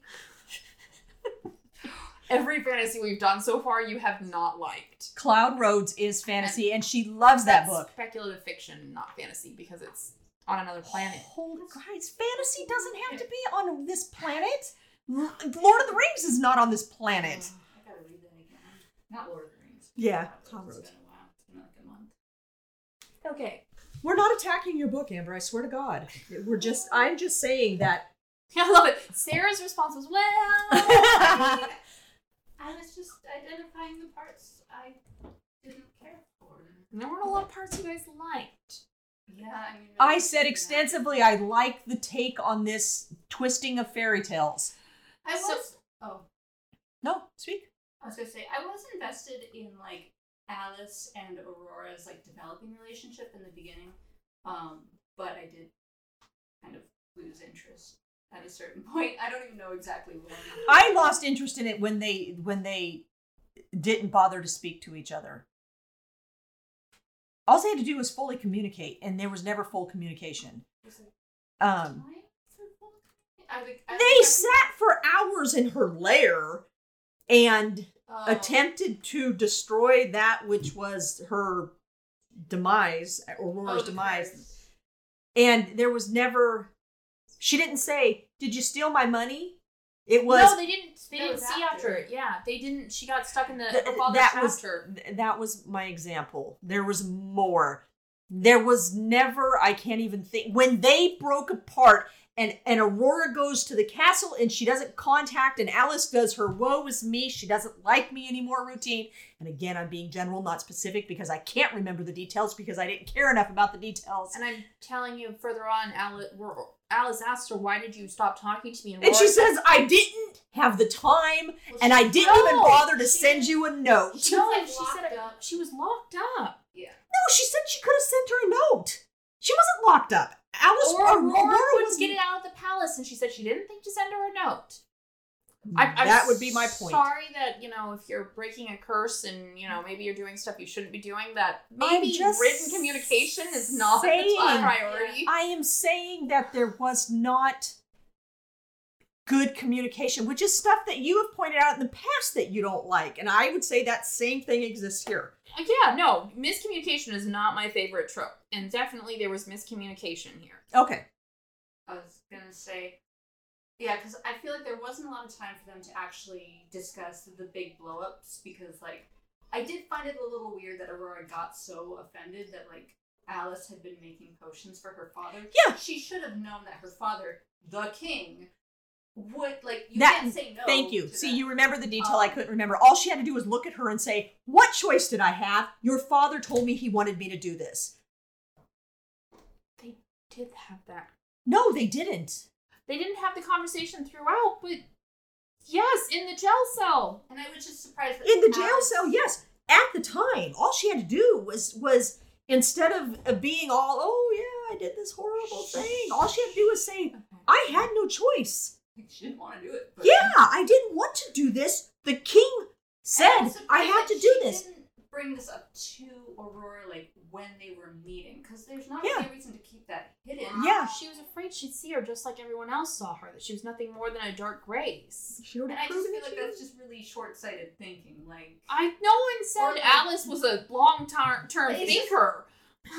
Every fantasy we've done so far, you have not liked. Cloud Rhodes is fantasy, and she loves that book. Speculative fiction, not fantasy, because it's on another planet. Holy guys, fantasy doesn't have to be on this planet. Lord of the Rings is not on this planet. I gotta read that again. Not Lord of the Rings. Yeah, Cloud Rhodes. It's been a while. It's been like a month. Okay. We're not attacking your book, Amber. I swear to God. I'm just saying that. I love it. Sarah's response was, well. I was just identifying the parts I didn't care for. And there weren't a lot of parts you guys liked. Yeah, I mean. Really I said extensively that. I like the take on this twisting of fairy tales. No, speak. I was going to say, I was invested in like Alice and Aurora's like developing relationship in the beginning, but I did kind of lose interest at a certain point. I don't even know exactly when. I lost interest in it when they didn't bother to speak to each other. All they had to do was fully communicate, and there was never full communication. They sat for hours in her lair and attempted to destroy that which was her demise, Aurora's demise. And there was never... She didn't say, did you steal my money? It was... No, they didn't see after it. Yeah, they didn't... She got stuck in the father's chapter. That was my example. There was more. There was never... I can't even think... When they broke apart... And Aurora goes to the castle and she doesn't contact, and Alice does her woe is me, she doesn't like me anymore routine. And again, I'm being general, not specific, because I can't remember the details because I didn't care enough about the details. And I'm telling you, further on, Alice asked her, why did you stop talking to me? And she says, I didn't have the time, and I didn't even bother to send you a note. She was locked up. Yeah. No, she said she could have sent her a note. She wasn't locked up. Alice or Aurora couldn't get it out of the palace, and she said she didn't think to send her a note. That would be my point. Sorry that, if you're breaking a curse and, maybe you're doing stuff you shouldn't be doing, that maybe written communication is not a top priority. I am saying that there was not good communication, which is stuff that you have pointed out in the past that you don't like. And I would say that same thing exists here. Yeah, no, miscommunication is not my favorite trope. And definitely there was miscommunication here. Okay. I was going to say... Yeah, because I feel like there wasn't a lot of time for them to actually discuss the big blow-ups, because, I did find it a little weird that Aurora got so offended that, Alice had been making potions for her father. Yeah! She should have known that her father, the king, would, can't say no. Thank you. See, you remember the detail I couldn't remember. All she had to do was look at her and say, "What choice did I have? Your father told me he wanted me to do this." They did have that. No, they didn't. They didn't have the conversation throughout, but yes, in the jail cell. And I was just surprised that in the jail cell, yes. At the time, all she had to do was instead of being all, "Oh yeah, I did this horrible thing," all she had to do was say, "I had no choice." She didn't want to do it. But... Yeah, I didn't want to do this. The king said I had to do this. Didn't bring this up to Aurora, when they were meeting, because there's not any reason to keep that hidden. Yeah. She was afraid she'd see her just like everyone else saw her, that she was nothing more than a dark grace. And I just feel like that's just really short-sighted thinking. No one said Alice was a long-term thinker.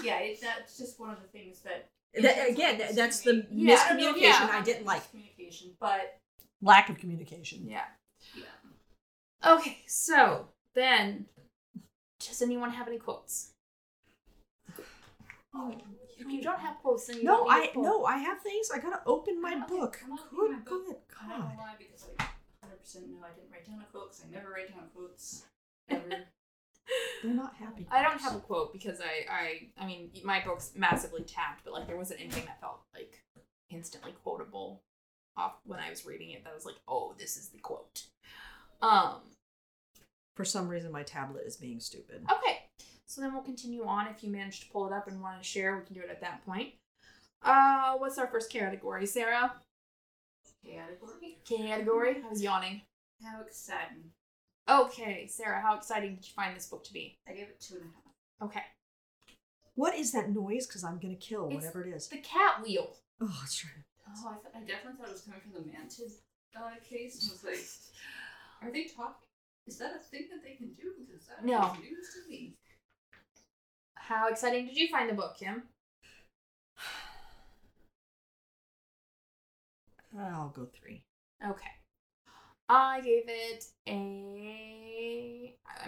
Yeah, that's just one of the things that's the miscommunication I didn't like. Communication, but lack of communication. Yeah. Yeah. Okay, so then, does anyone have any quotes? Oh, you don't have quotes, then I have things. I gotta open my book. Good God. I don't know why, because 100% no, I didn't write down a quote, because I never write down quotes ever. They're not happy. I don't have a quote because I mean my book's massively tapped, but there wasn't anything that felt instantly quotable off when I was reading it. That was oh, this is the quote. For some reason, my tablet is being stupid. Okay. So then we'll continue on. If you manage to pull it up and want to share, we can do it at that point. What's our first category, Sarah? Category? I was yawning. How exciting. Okay, Sarah, how exciting did you find this book to be? I gave it 2.5. Okay. What is that noise? Because I'm going to kill whatever it is. The cat wheel. Oh, that's right. Oh, I definitely thought it was coming from the Mantid case. I was are they talking? Is that a thing that they can do? Because that is news to me. How exciting did you find the book, Kim? I'll go 3. Okay. I gave it a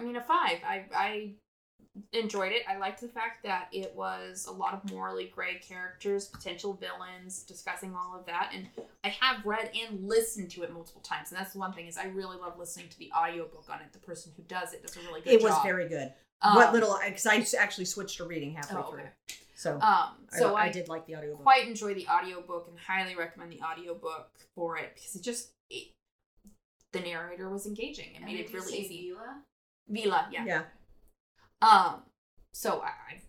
5. I enjoyed it. I liked the fact that it was a lot of morally gray characters, potential villains, discussing all of that. And I have read and listened to it multiple times. And that's the one thing is I really love listening to the audiobook on it. The person who does it does a really good job. It was very good. Because I actually switched to reading halfway through. So I did like the audiobook. Quite enjoy the audiobook and highly recommend the audiobook for it because the narrator was engaging. It made it really easy. Vila, yeah. So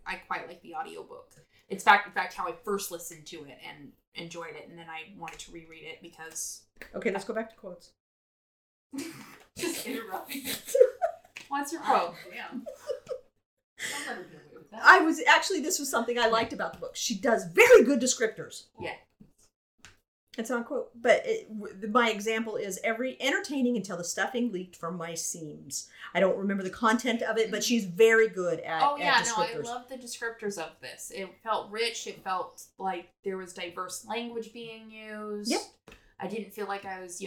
I quite like the audiobook. It's in fact how I first listened to it and enjoyed it, and then I wanted to reread it because... Okay, let's go back to quotes. Just interrupting it. What's your quote? This was something I liked about the book. She does very good descriptors. Yeah. It's not a quote, but my example is every entertaining until the stuffing leaked from my seams. I don't remember the content of it, but she's very good at descriptors. Oh, yeah, no, I love the descriptors of this. It felt rich. It felt like there was diverse language being used. Yep. I didn't feel like I was,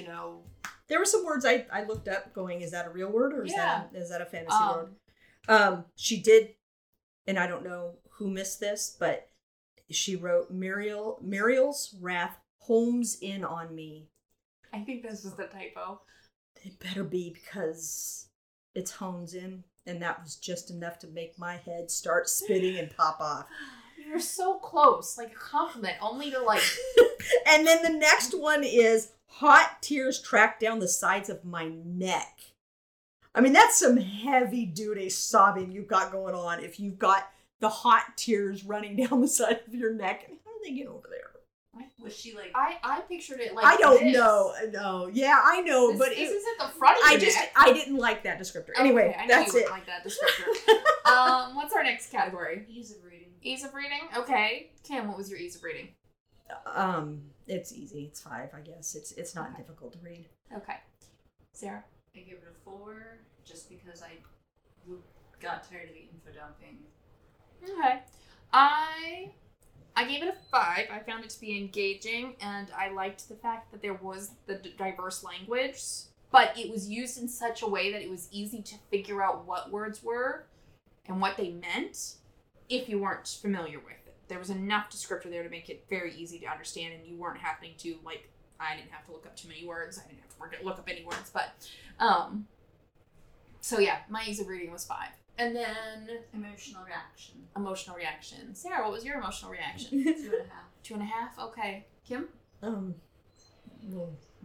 There were some words I looked up going, is that a real word or is that a fantasy word? She did, and I don't know who missed this, but she wrote, Mariel's wrath homes in on me. I think this was the typo. It better be because it's hones in, and that was just enough to make my head start spinning and pop off. You're so close, a compliment, only to And then the next one is, hot tears tracked down the sides of my neck. I mean, that's some heavy duty sobbing you've got going on if you've got the hot tears running down the side of your neck. And how did they get over there? Was she like... I pictured it like I don't this. Know. No. Yeah, I know. This, but this is at the front of your neck. I didn't like that descriptor. Anyway, okay, that's it. I didn't like that descriptor. What's our next category? Ease of reading. Ease of reading? Okay. Kim, what was your ease of reading? It's easy. It's 5, I guess. It's not difficult to read. Okay. Sarah? I gave it a 4 just because I got tired of the info dumping. Okay. I gave it a 5. I found it to be engaging, and I liked the fact that there was the diverse language, but it was used in such a way that it was easy to figure out what words were and what they meant if you weren't familiar with it. There was enough descriptor there to make it very easy to understand, and you weren't having to, like, I didn't have to look up too many words. I didn't have to look up any words, but, so yeah, my ease of reading was 5. And then... Emotional reaction. Emotional reaction. Sarah, what was your emotional reaction? 2.5. 2.5? Okay. Kim?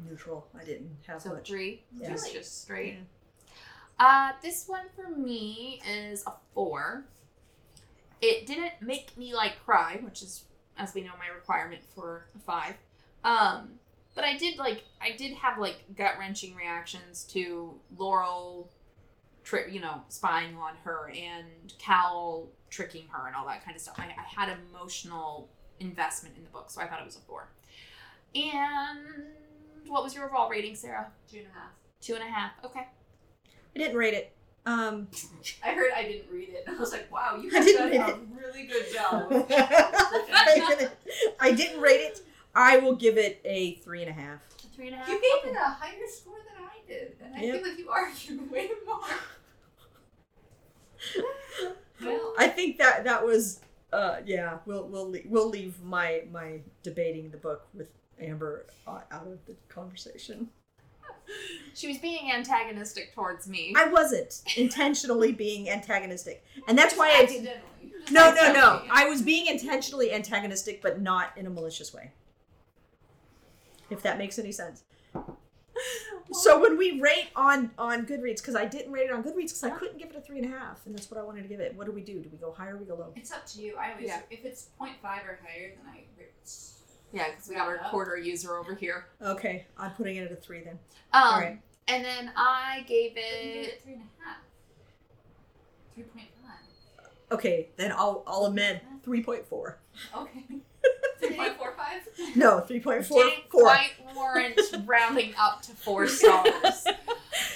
Neutral. I didn't have much. So 3? Yeah. Really? Just straight. Yeah. This one for me is a 4. It didn't make me, like, cry, which is, as we know, my requirement for a 5. But I did, like, I did have gut-wrenching reactions to Laurel... spying on her and Cal tricking her and all that kind of stuff. I had emotional investment in the book, so I thought it was a 4. And what was your overall rating, Sarah? 2.5. 2.5. Okay. I didn't rate it. I heard I didn't read it. I was like, wow, you guys done a really good job. I didn't rate it. I will give it a 3.5. You gave it a higher score than I did, and I feel like you argued way more. Well, I think that was, We'll leave my debating the book with Amber out of the conversation. She was being antagonistic towards me. I wasn't intentionally being antagonistic, and that's why I did. No. I was being intentionally antagonistic, but not in a malicious way. If that makes any sense. So when we rate on Goodreads, because I didn't rate it on Goodreads because I couldn't give it a 3.5, and that's what I wanted to give it. What do we do? Do we go higher or we go low? It's up to you. I always, if it's 0.5 or higher, then I rate it. Yeah, because we got our quarter user over here. Okay, I'm putting it at a 3 then. All right. And then I gave it 3.5. 3.5. Okay, then I'll amend 3.4. Okay. 3.45? No, 3.44. Didn't quite warrant rounding up to 4 stars.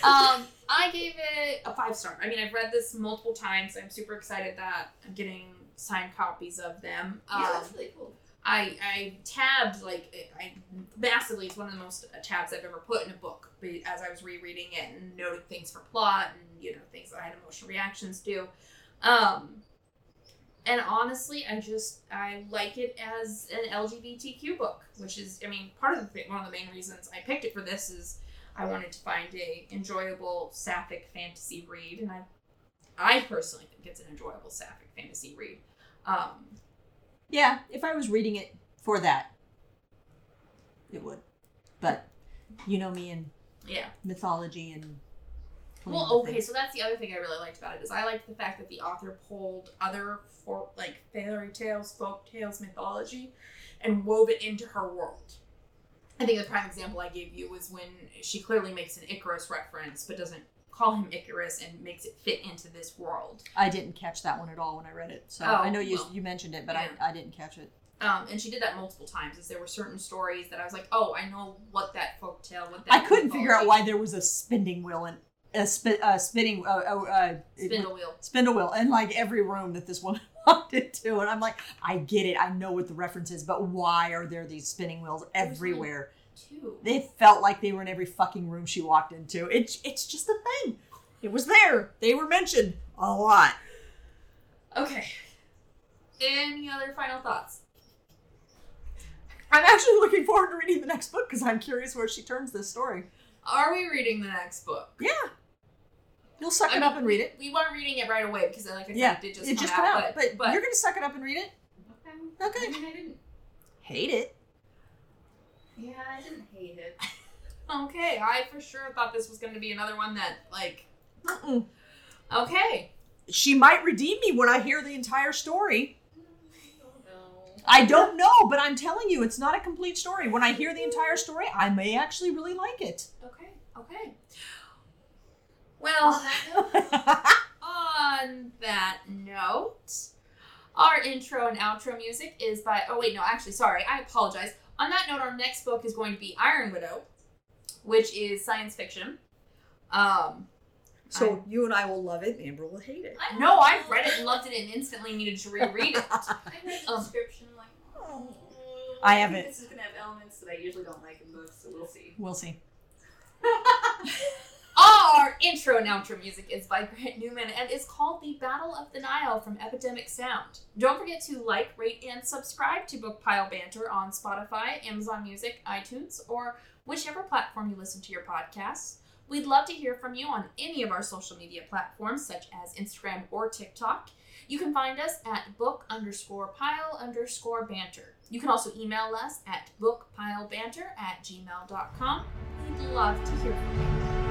I gave it a 5-star. I mean, I've read this multiple times. I'm super excited that I'm getting signed copies of them. Yeah, that's really cool. I tabbed, massively. It's one of the most tabs I've ever put in a book as I was rereading it and noting things for plot and, things that I had emotional reactions to. And honestly, I like it as an LGBTQ book, which is, one of the main reasons I picked it for this is I wanted to find a enjoyable sapphic fantasy read, and I personally think it's an enjoyable sapphic fantasy read. Yeah, if I was reading it for that, it would. But you know me and mythology and... Well, okay, so that's the other thing I really liked about it is I liked the fact that the author pulled other, fairy tales, folk tales, mythology, and wove it into her world. I think the prime example I gave you was when she clearly makes an Icarus reference, but doesn't call him Icarus and makes it fit into this world. I didn't catch that one at all when I read it, so I know you mentioned it, but yeah. I didn't catch it. And she did that multiple times, as there were certain stories that I was like, oh, I know what that folk tale, what that... I couldn't figure out why there was a spinning wheel in spindle wheel in every room that this woman walked into, and I'm like, I get it, I know what the reference is, but why are there these spinning wheels everywhere? They felt like they were in every fucking room she walked into. It's just a thing. It was there. They were mentioned a lot. Okay. Any other final thoughts? I'm actually looking forward to reading the next book because I'm curious where she turns this story. Are we reading the next book? Yeah. You'll suck it up and read it. We weren't reading it right away because, it did just come out. But you're going to suck it up and read it? Okay. I mean, I didn't hate it. Yeah, I didn't hate it. Okay, I for sure thought this was going to be another one that, Okay. she might redeem me when I hear the entire story. I don't know, but I'm telling you, it's not a complete story. When I hear the entire story, I may actually really like it. Okay, okay. Well, on that note, our intro and outro music is by... Oh, wait, no, actually, sorry. I apologize. On that note, our next book is going to be Iron Widow, which is science fiction. So you and I will love it, and Amber will hate it. I know, I've read it and loved it and instantly needed to reread it. I read the description like, oh. I haven't. This is going to have elements that I usually don't like in books, so we'll see. We'll see. Our intro and outro music is by Grant Newman and is called The Battle of the Nile from Epidemic Sound. Don't forget to like, rate, and subscribe to Bookpile Banter on Spotify, Amazon Music, iTunes, or whichever platform you listen to your podcasts. We'd love to hear from you on any of our social media platforms, such as Instagram or TikTok. You can find us at book_pile_banter. You can also email us at bookpilebanter@gmail.com. We'd love to hear from you.